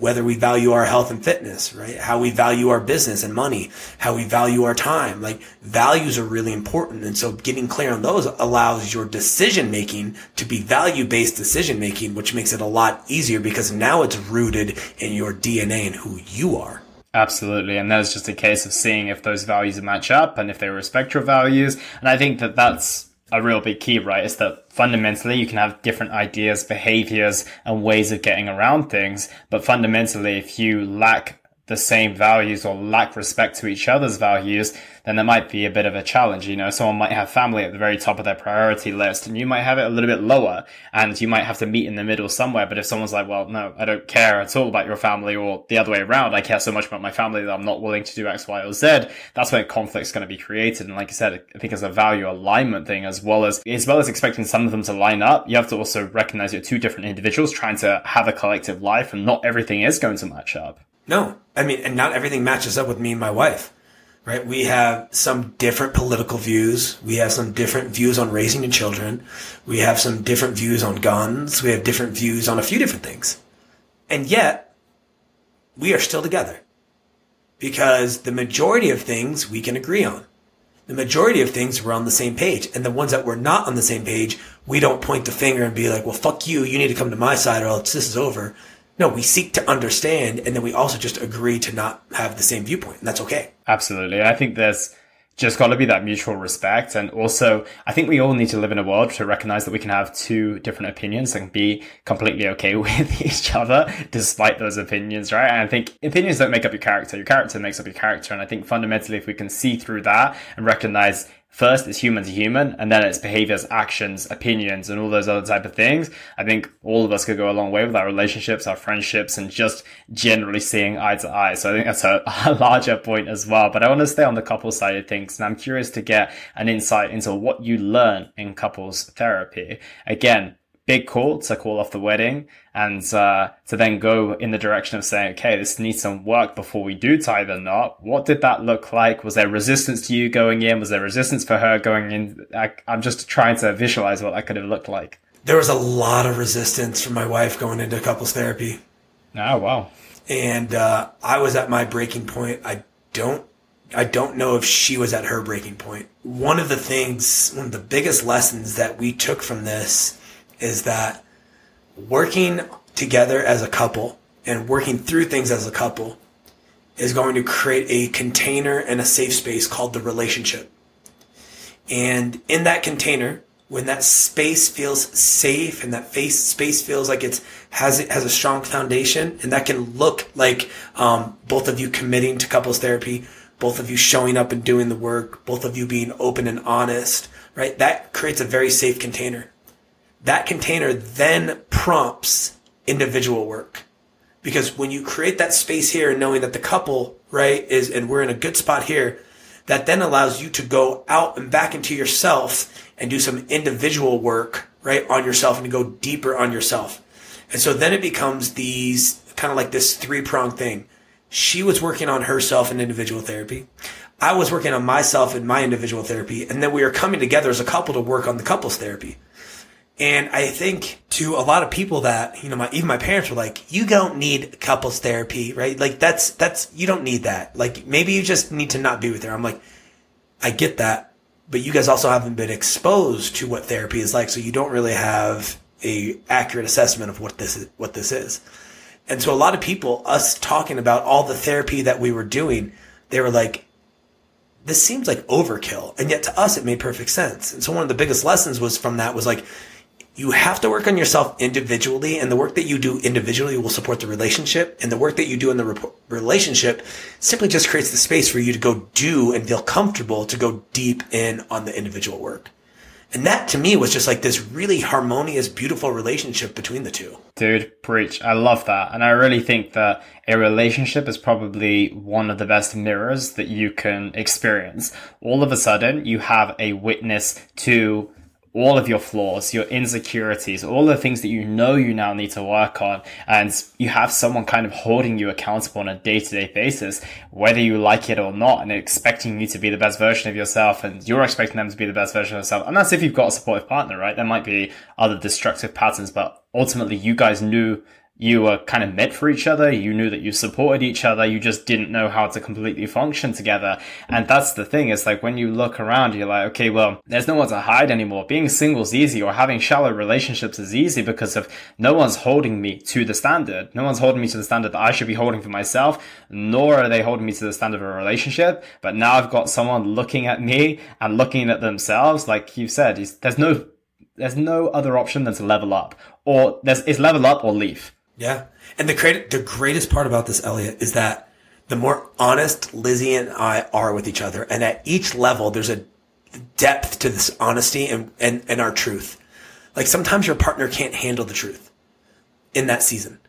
Whether we value our health and fitness, right? How we value our business and money, how we value our time. Like, values are really important. And so getting clear on those allows your decision making to be value-based decision making, which makes it a lot easier because now it's rooted in your DNA and who you are. Absolutely. And that's just a case of seeing if those values match up and if they respect your values. And I think that that's a real big key, right? Is that fundamentally you can have different ideas, behaviors, and ways of getting around things. But fundamentally, if you lack the same values or lack respect to each other's values, then there might be a bit of a challenge. You know, someone might have family at the very top of their priority list and you might have it a little bit lower, and you might have to meet in the middle somewhere. But if someone's like, well, no, I don't care at all about your family, or the other way around, I care so much about my family that I'm not willing to do X, Y, or Z, that's where conflict's going to be created. And like I said, I think it's a value alignment thing, as well as expecting some of them to line up. You have to also recognize you're two different individuals trying to have a collective life, and not everything is going to match up. No, I mean, and not everything matches up with me and my wife, right? We have some different political views. We have some different views on raising your children. We have some different views on guns. We have different views on a few different things. And yet, we are still together because the majority of things we can agree on. The majority of things we're on the same page. And the ones that we're not on the same page, we don't point the finger and be like, well, fuck you. You need to come to my side or else this is over. No, we seek to understand, and then we also just agree to not have the same viewpoint, and that's okay. Absolutely. I think there's just got to be that mutual respect. And also, I think we all need to live in a world to recognize that we can have two different opinions and be completely okay with each other despite those opinions, right? And I think opinions don't make up your character. Your character makes up your character. And I think fundamentally, if we can see through that and recognize first it's human to human, and then it's behaviors, actions, opinions, and all those other type of things, I think all of us could go a long way with our relationships, our friendships, and just generally seeing eye to eye. So I think that's a larger point as well. But I want to stay on the couple side of things, and I'm curious to get an insight into what you learn in couples therapy. Again, big call to call off the wedding and to then go in the direction of saying, okay, this needs some work before we do tie the knot. What did that look like? Was there resistance to you going in? Was there resistance for her going in? I'm just trying to visualize what that could have looked like. There was a lot of resistance from my wife going into couples therapy. Oh, wow. And I was at my breaking point. I don't know if she was at her breaking point. One of the biggest lessons that we took from this is that working together as a couple and working through things as a couple is going to create a container and a safe space called the relationship. And in that container, when that space feels safe and that space feels like it has a strong foundation, and that can look like both of you committing to couples therapy, both of you showing up and doing the work, both of you being open and honest, right? That creates a very safe container. That container then prompts individual work, because when you create that space here, knowing that the couple, right, is, and we're in a good spot here, that then allows you to go out and back into yourself and do some individual work, right, on yourself, and to go deeper on yourself. And so then it becomes these kind of like this 3-pronged thing. She was working on herself in individual therapy. I was working on myself in my individual therapy. And then we are coming together as a couple to work on the couples therapy. And I think to a lot of people that, you know, even my parents were like, you don't need couples therapy, right? Like that's, you don't need that. Like maybe you just need to not be with her. I'm like, I get that, but you guys also haven't been exposed to what therapy is like. So you don't really have a accurate assessment of what this is. And so a lot of people, us talking about all the therapy that we were doing, they were like, this seems like overkill. And yet to us, it made perfect sense. And so one of the biggest lessons was from that was like, you have to work on yourself individually, and the work that you do individually will support the relationship, and the work that you do in the relationship simply just creates the space for you to go do and feel comfortable to go deep in on the individual work. And that to me was just like this really harmonious, beautiful relationship between the two. Dude, preach. I love that. And I really think that a relationship is probably one of the best mirrors that you can experience. All of a sudden, you have a witness to all of your flaws, your insecurities, all the things that you know you now need to work on. And you have someone kind of holding you accountable on a day-to-day basis, whether you like it or not, and expecting you to be the best version of yourself, and you're expecting them to be the best version of yourself. And that's if you've got a supportive partner, right? There might be other destructive patterns, but ultimately you guys knew you were kind of meant for each other. You knew that you supported each other. You just didn't know how to completely function together. And that's the thing. It's like when you look around, you're like, okay, well, there's no one to hide anymore. Being single is easy, or having shallow relationships is easy, because if no one's holding me to the standard, no one's holding me to the standard that I should be holding for myself, nor are they holding me to the standard of a relationship. But now I've got someone looking at me and looking at themselves. Like you said, there's no other option than to level up, or it's level up or leave. Yeah. And the greatest part about this, Elliot, is that the more honest Lizzie and I are with each other, and at each level, there's a depth to this honesty and our truth. Like sometimes your partner can't handle the truth in that season.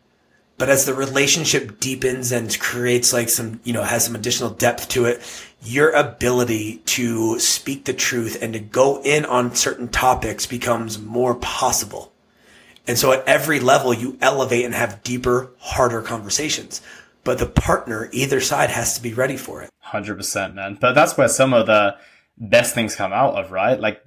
But as the relationship deepens and creates like some, has some additional depth to it, your ability to speak the truth and to go in on certain topics becomes more possible. And so at every level, you elevate and have deeper, harder conversations. But the partner, either side, has to be ready for it. 100%, man. But that's where some of the best things come out of, right? Like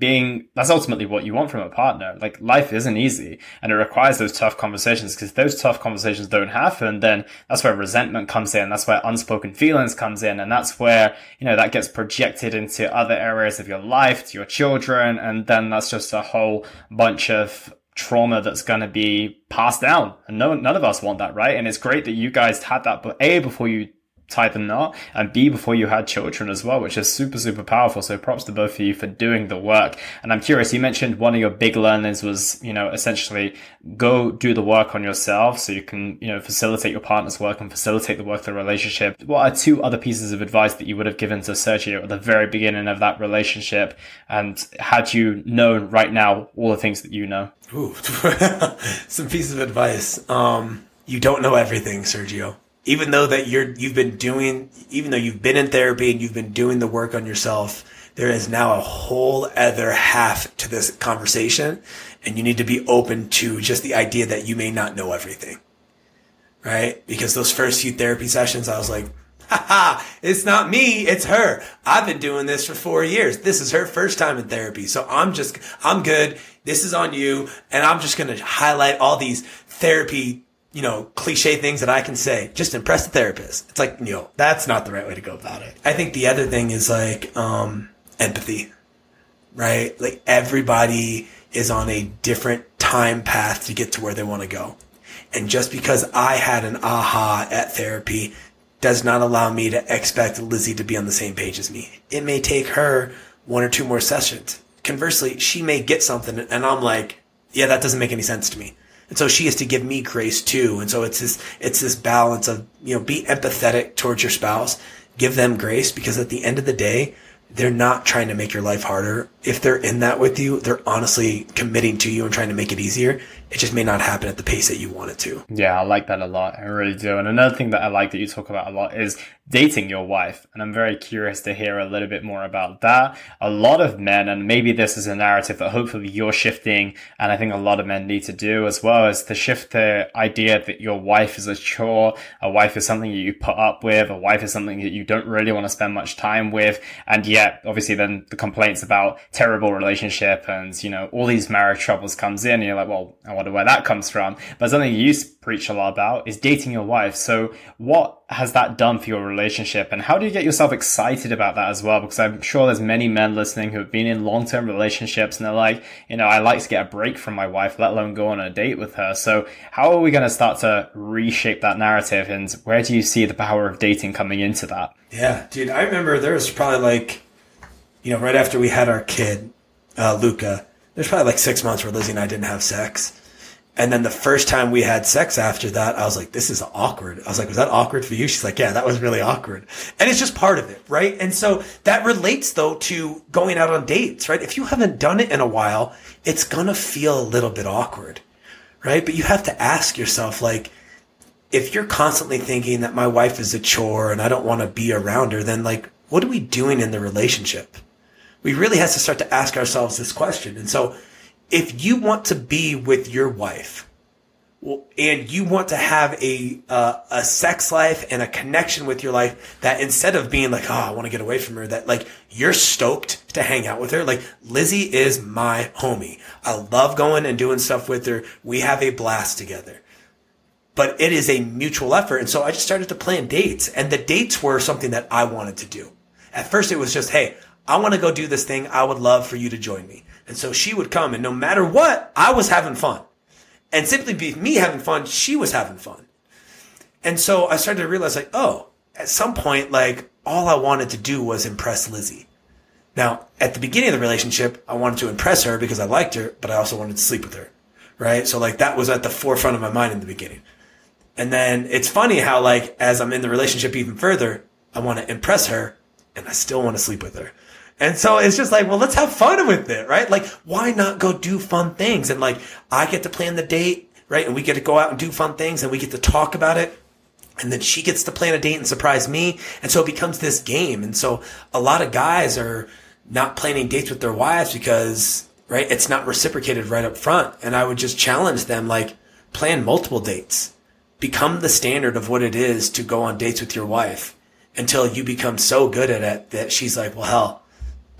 that's ultimately what you want from a partner. Like life isn't easy, and it requires those tough conversations, because if those tough conversations don't happen, then that's where resentment comes in. That's where unspoken feelings comes in. And that's where, that gets projected into other areas of your life, to your children. And then that's just a whole bunch of trauma that's going to be passed down, and none of us want that, right? And it's great that you guys had that, but A, before you tied the knot, and B, before you had children as well, which is super, super powerful. So props to both of you for doing the work. And I'm curious, you mentioned one of your big learnings was, essentially go do the work on yourself so you can, facilitate your partner's work and facilitate the work of the relationship. What are two other pieces of advice that you would have given to Sergio at the very beginning of that relationship? And had you known right now all the things that you know? Ooh, some pieces of advice. You don't know everything, Sergio. Even though you've been in therapy and you've been doing the work on yourself, there is now a whole other half to this conversation. And you need to be open to just the idea that you may not know everything, right? Because those first few therapy sessions, I was like, it's not me, it's her. I've been doing this for 4 years. This is her first time in therapy. So I'm good. This is on you. And I'm just going to highlight all these therapy cliche things that I can say, just impress the therapist. It's like, that's not the right way to go about it. I think the other thing is like, empathy, right? Like everybody is on a different time path to get to where they want to go. And just because I had an aha at therapy does not allow me to expect Lizzie to be on the same page as me. It may take her 1 or 2 more sessions. Conversely, she may get something and I'm like, yeah, that doesn't make any sense to me. And so she has to give me grace too. And so it's this balance of, be empathetic towards your spouse, give them grace, because at the end of the day, they're not trying to make your life harder. If they're in that with you, they're honestly committing to you and trying to make it easier. It just may not happen at the pace that you want it to. Yeah, I like that a lot. I really do. And another thing that I like that you talk about a lot is dating your wife. And I'm very curious to hear a little bit more about that. A lot of men, and maybe this is a narrative that hopefully you're shifting, and I think a lot of men need to do as well, is to shift the idea that your wife is a chore, a wife is something that you put up with, a wife is something that you don't really want to spend much time with. And yet, obviously, then the complaints about terrible relationship and, all these marriage troubles comes in, and you're like, well, I wonder where that comes from. But something you preach a lot about is dating your wife. So what has that done for your relationship, and how do you get yourself excited about that as well? Because I'm sure there's many men listening who have been in long-term relationships and they're like, I like to get a break from my wife, let alone go on a date with her. So how are we going to start to reshape that narrative, and where do you see the power of dating coming into that? Yeah, dude, I remember there was probably like, right after we had our kid, Luca, there's probably like 6 months where Lizzie and I didn't have sex. And then the first time we had sex after that, I was like, this is awkward. I was like, was that awkward for you? She's like, yeah, that was really awkward. And it's just part of it, right? And so that relates, though, to going out on dates, right? If you haven't done it in a while, it's going to feel a little bit awkward, right? But you have to ask yourself, like, if you're constantly thinking that my wife is a chore and I don't want to be around her, then, like, what are we doing in the relationship? We really have to start to ask ourselves this question. And so if you want to be with your wife and you want to have a sex life and a connection with your life, that instead of being like, oh, I want to get away from her, that like you're stoked to hang out with her. Like Lizzie is my homie. I love going and doing stuff with her. We have a blast together, but it is a mutual effort. And so I just started to plan dates, and the dates were something that I wanted to do. At first it was just, hey, I want to go do this thing. I would love for you to join me. And so she would come, and no matter what, I was having fun. And simply be me having fun, she was having fun. And so I started to realize, like, oh, at some point, like, all I wanted to do was impress Lizzie. Now, at the beginning of the relationship, I wanted to impress her because I liked her, but I also wanted to sleep with her, right? So, like, that was at the forefront of my mind in the beginning. And then it's funny how, like, as I'm in the relationship even further, I want to impress her, and I still want to sleep with her. And so it's just like, well, let's have fun with it, right? Like, why not go do fun things? And like, I get to plan the date, right? And we get to go out and do fun things, and we get to talk about it. And then she gets to plan a date and surprise me. And so it becomes this game. And so a lot of guys are not planning dates with their wives because, right, it's not reciprocated right up front. And I would just challenge them, like, plan multiple dates. Become the standard of what it is to go on dates with your wife until you become so good at it that she's like, well, hell,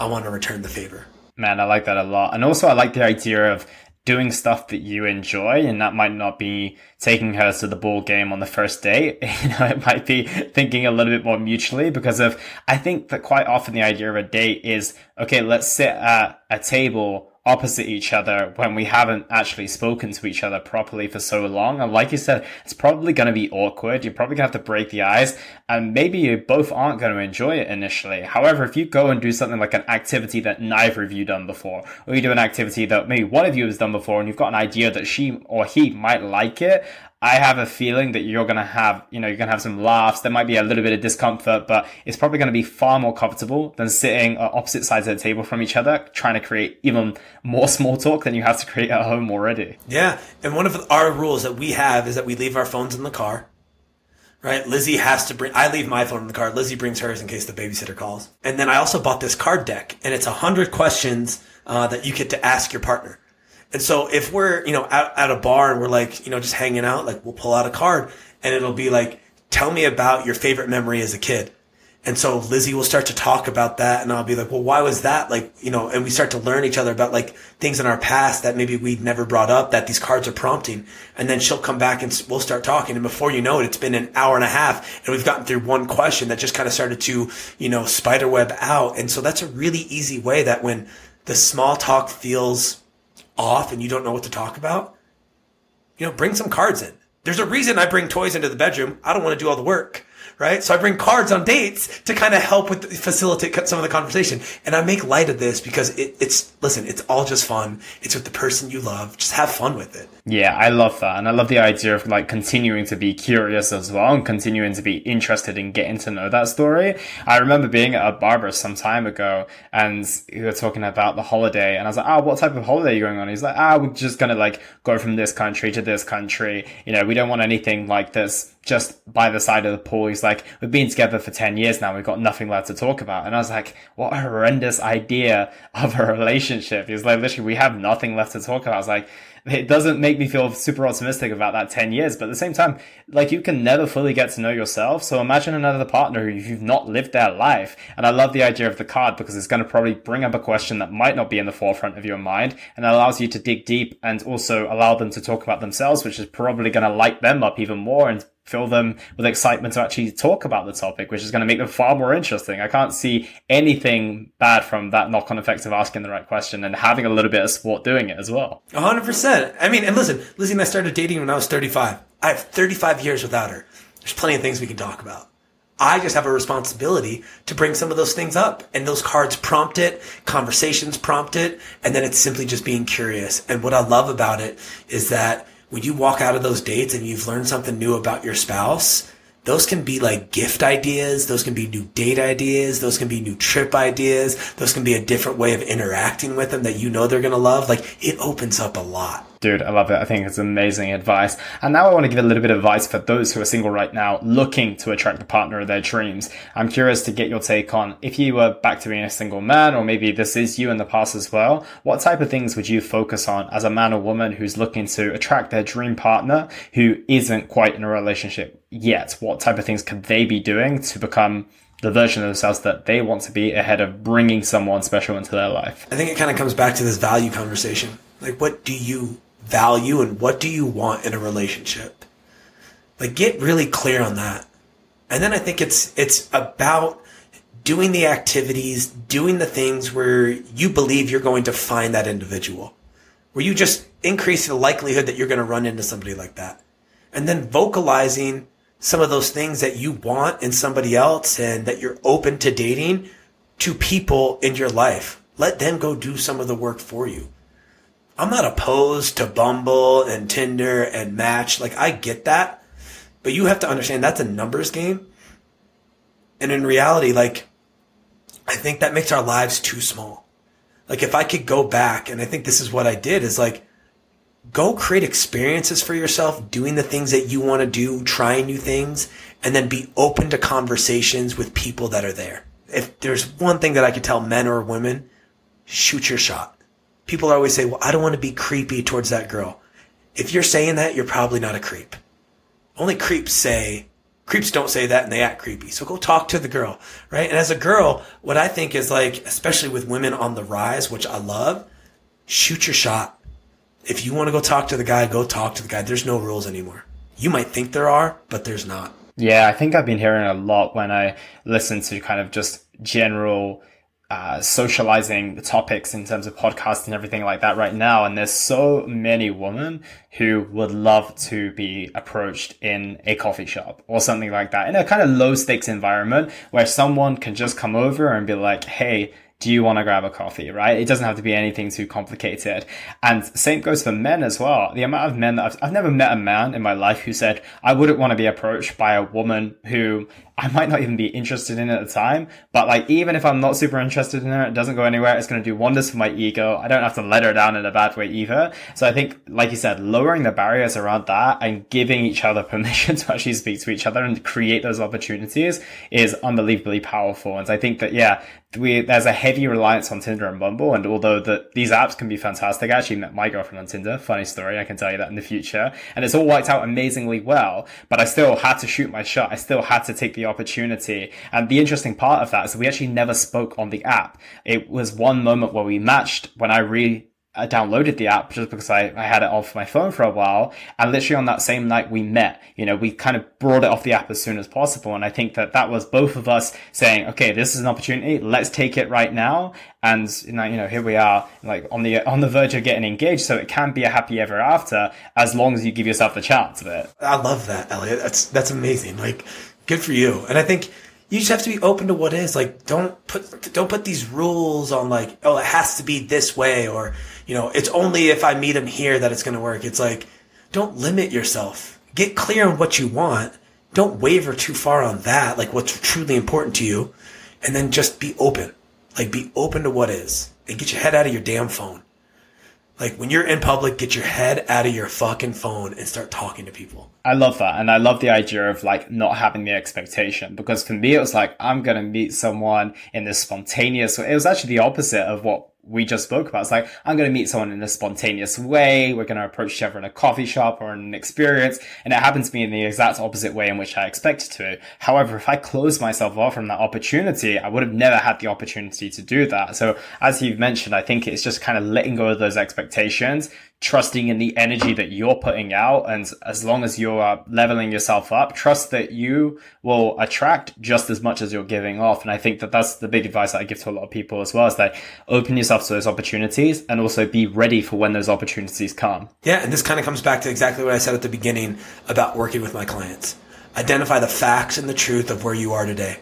I want to return the favor. Man, I like that a lot. And also I like the idea of doing stuff that you enjoy, and that might not be taking her to the ball game on the first date. You know, it might be thinking a little bit more mutually, because of, I think that quite often the idea of a date is, okay, let's sit at a table opposite each other when we haven't actually spoken to each other properly for so long. And like you said, it's probably going to be awkward. You're probably going to have to break the ice, and maybe you both aren't going to enjoy it initially. However, if you go and do something like an activity that neither of you done before, or you do an activity that maybe one of you has done before, and you've got an idea that she or he might like it, I have a feeling that you're going to have, you know, you're going to have some laughs. There might be a little bit of discomfort, but it's probably going to be far more comfortable than sitting at opposite sides of the table from each other, trying to create even more small talk than you have to create at home already. Yeah. And one of our rules that we have is that we leave our phones in the car, right? Lizzie has to bring, I leave my phone in the car. Lizzie brings hers in case the babysitter calls. And then I also bought this card deck, and it's 100 questions that you get to ask your partner. And so if we're, you know, out at a bar and we're like, you know, just hanging out, like we'll pull out a card and it'll be like, tell me about your favorite memory as a kid. And so Lizzie will start to talk about that, and I'll be like, well, why was that? Like, you know, and we start to learn each other about like things in our past that maybe we'd never brought up that these cards are prompting. And then she'll come back and we'll start talking. And before you know it, it's been an hour and a half and we've gotten through one question that just kind of started to, you know, spiderweb out. And so that's a really easy way that when the small talk feels off and you don't know what to talk about, you know, bring some cards in. There's a reason I bring toys into the bedroom. I don't want to do all the work, right? So I bring cards on dates to kind of help with facilitate some of the conversation. And I make light of this because it's, listen, it's all just fun. It's with the person you love. Just have fun with it. Yeah, I love that. And I love the idea of like continuing to be curious as well, and continuing to be interested in getting to know that story. I remember being at a barber some time ago, and we were talking about the holiday, and I was like, what type of holiday are you going on? He's like, we're just going to like go from this country to this country. You know, we don't want anything like this just by the side of the pool. He's like, we've been together for 10 years now. We've got nothing left to talk about. And I was like, what a horrendous idea of a relationship. He was like, literally, we have nothing left to talk about. I was like, it doesn't make me feel super optimistic about that 10 years. But at the same time, like, you can never fully get to know yourself. So imagine another partner who you've not lived their life. And I love the idea of the card because it's going to probably bring up a question that might not be in the forefront of your mind, and it allows you to dig deep and also allow them to talk about themselves, which is probably going to light them up even more and fill them with excitement to actually talk about the topic, which is going to make them far more interesting. I can't see anything bad from that knock-on effect of asking the right question and having a little bit of sport doing it as well. 100%. I mean, and listen, Lizzie and I started dating when I was 35. I have 35 years without her. There's plenty of things we can talk about. I just have a responsibility to bring some of those things up, and those cards prompt it, conversations prompt it, and then it's simply just being curious. And what I love about it is that when you walk out of those dates and you've learned something new about your spouse, those can be like gift ideas. Those can be new date ideas. Those can be new trip ideas. Those can be a different way of interacting with them that you know they're going to love. Like, it opens up a lot. Dude, I love it. I think it's amazing advice. And now I want to give a little bit of advice for those who are single right now looking to attract the partner of their dreams. I'm curious to get your take on, if you were back to being a single man, or maybe this is you in the past as well, what type of things would you focus on as a man or woman who's looking to attract their dream partner who isn't quite in a relationship yet? What type of things could they be doing to become the version of themselves that they want to be ahead of bringing someone special into their life? I think it kind of comes back to this value conversation. Like, what do you value and what do you want in a relationship? Like, get really clear on that. And then I think it's about doing the activities, doing the things where you believe you're going to find that individual, where you just increase the likelihood that you're going to run into somebody like that. And then vocalizing some of those things that you want in somebody else and that you're open to dating to people in your life. Let them go do some of the work for you. I'm not opposed to Bumble and Tinder and Match. Like, I get that, but you have to understand that's a numbers game. And in reality, like, I think that makes our lives too small. Like, if I could go back, and I think this is what I did, is like, go create experiences for yourself, doing the things that you want to do, trying new things, and then be open to conversations with people that are there. If there's one thing that I could tell men or women, shoot your shot. People always say, well, I don't want to be creepy towards that girl. If you're saying that, you're probably not a creep. Only creeps don't say that and they act creepy. So go talk to the girl, right? And as a girl, what I think is, like, especially with women on the rise, which I love, shoot your shot. If you want to go talk to the guy, go talk to the guy. There's no rules anymore. You might think there are, but there's not. Yeah, I think I've been hearing a lot when I listen to kind of just general socializing topics in terms of podcasts and everything like that right now. And there's so many women who would love to be approached in a coffee shop or something like that, in a kind of low stakes environment where someone can just come over and be like, hey, do you want to grab a coffee, right? It doesn't have to be anything too complicated. And same goes for men as well. The amount of men that I've never met a man in my life who said, I wouldn't want to be approached by a woman who I might not even be interested in at the time. But, like, even if I'm not super interested in her, it doesn't go anywhere. It's going to do wonders for my ego. I don't have to let her down in a bad way either. So I think, like you said, lowering the barriers around that and giving each other permission to actually speak to each other and create those opportunities is unbelievably powerful. And I think that, yeah, there's a heavy reliance on Tinder and Bumble, and although these apps can be fantastic, I actually met my girlfriend on Tinder, funny story, I can tell you that in the future, and it's all worked out amazingly well, but I still had to shoot my shot, I still had to take the opportunity. And the interesting part of that is we actually never spoke on the app. It was one moment where we matched when I downloaded the app just because I had it off my phone for a while. And literally on that same night we met, you know, we kind of brought it off the app as soon as possible. And I think that was both of us saying, okay, this is an opportunity. Let's take it right now. And, you know, here we are, like, on the verge of getting engaged. So it can be a happy ever after as long as you give yourself the chance of it. I love that, Elliot. That's amazing. Like, good for you. And I think you just have to be open to what is. Like, don't put these rules on, like, oh, it has to be this way, or, you know, it's only if I meet him here that it's going to work. It's like, don't limit yourself. Get clear on what you want. Don't waver too far on that, like what's truly important to you. And then just be open. Like, be open to what is. And get your head out of your damn phone. Like, when you're in public, get your head out of your fucking phone and start talking to people. I love that. And I love the idea of, like, not having the expectation, because for me, it was like, I'm going to meet someone in this spontaneous way. It was actually the opposite of what we just spoke about. It's like, I'm going to meet someone in a spontaneous way. We're going to approach each other in a coffee shop or in an experience. And it happened to me in the exact opposite way in which I expected to. However, if I closed myself off from that opportunity, I would have never had the opportunity to do that. So as you've mentioned, I think it's just kind of letting go of those expectations, trusting in the energy that you're putting out. And as long as you're leveling yourself up, trust that you will attract just as much as you're giving off. And I think that that's the big advice that I give to a lot of people as well, is that open yourself to those opportunities and also be ready for when those opportunities come. Yeah. And this kind of comes back to exactly what I said at the beginning about working with my clients. Identify the facts and the truth of where you are today.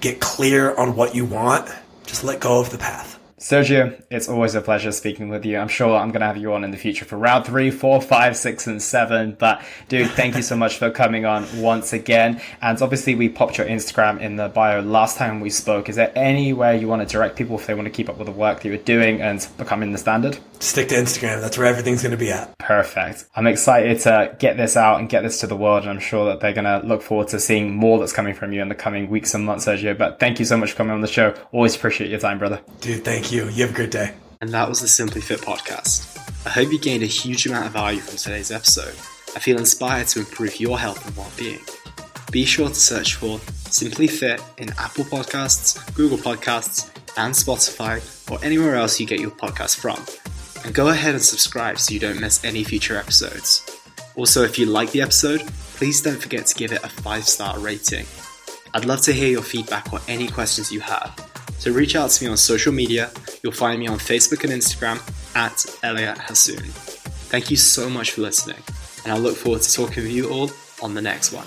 Get clear on what you want. Just let go of the path. Sergio, it's always a pleasure speaking with you. I'm sure I'm going to have you on in the future for round 3, 4, 5, 6, and 7. But dude, thank you so much for coming on once again. And obviously we popped your Instagram in the bio last time we spoke. Is there anywhere you want to direct people if they want to keep up with the work that you're doing and becoming the standard? Stick to Instagram. That's where everything's going to be at. Perfect. I'm excited to get this out and get this to the world. And I'm sure that they're going to look forward to seeing more that's coming from you in the coming weeks and months, Sergio. But thank you so much for coming on the show. Always appreciate your time, brother. Dude, thank you. You have a great day. And that was the Simply Fit Podcast. I hope you gained a huge amount of value from today's episode. I feel inspired to improve your health and well-being. Be sure to search for Simply Fit in Apple Podcasts, Google Podcasts, and Spotify, or anywhere else you get your podcast from. And go ahead and subscribe so you don't miss any future episodes. Also, if you like the episode, please don't forget to give it a 5-star rating. I'd love to hear your feedback or any questions you have. So reach out to me on social media. You'll find me on Facebook and Instagram at Elliot Hasoon. Thank you so much for listening, and I look forward to talking with you all on the next one.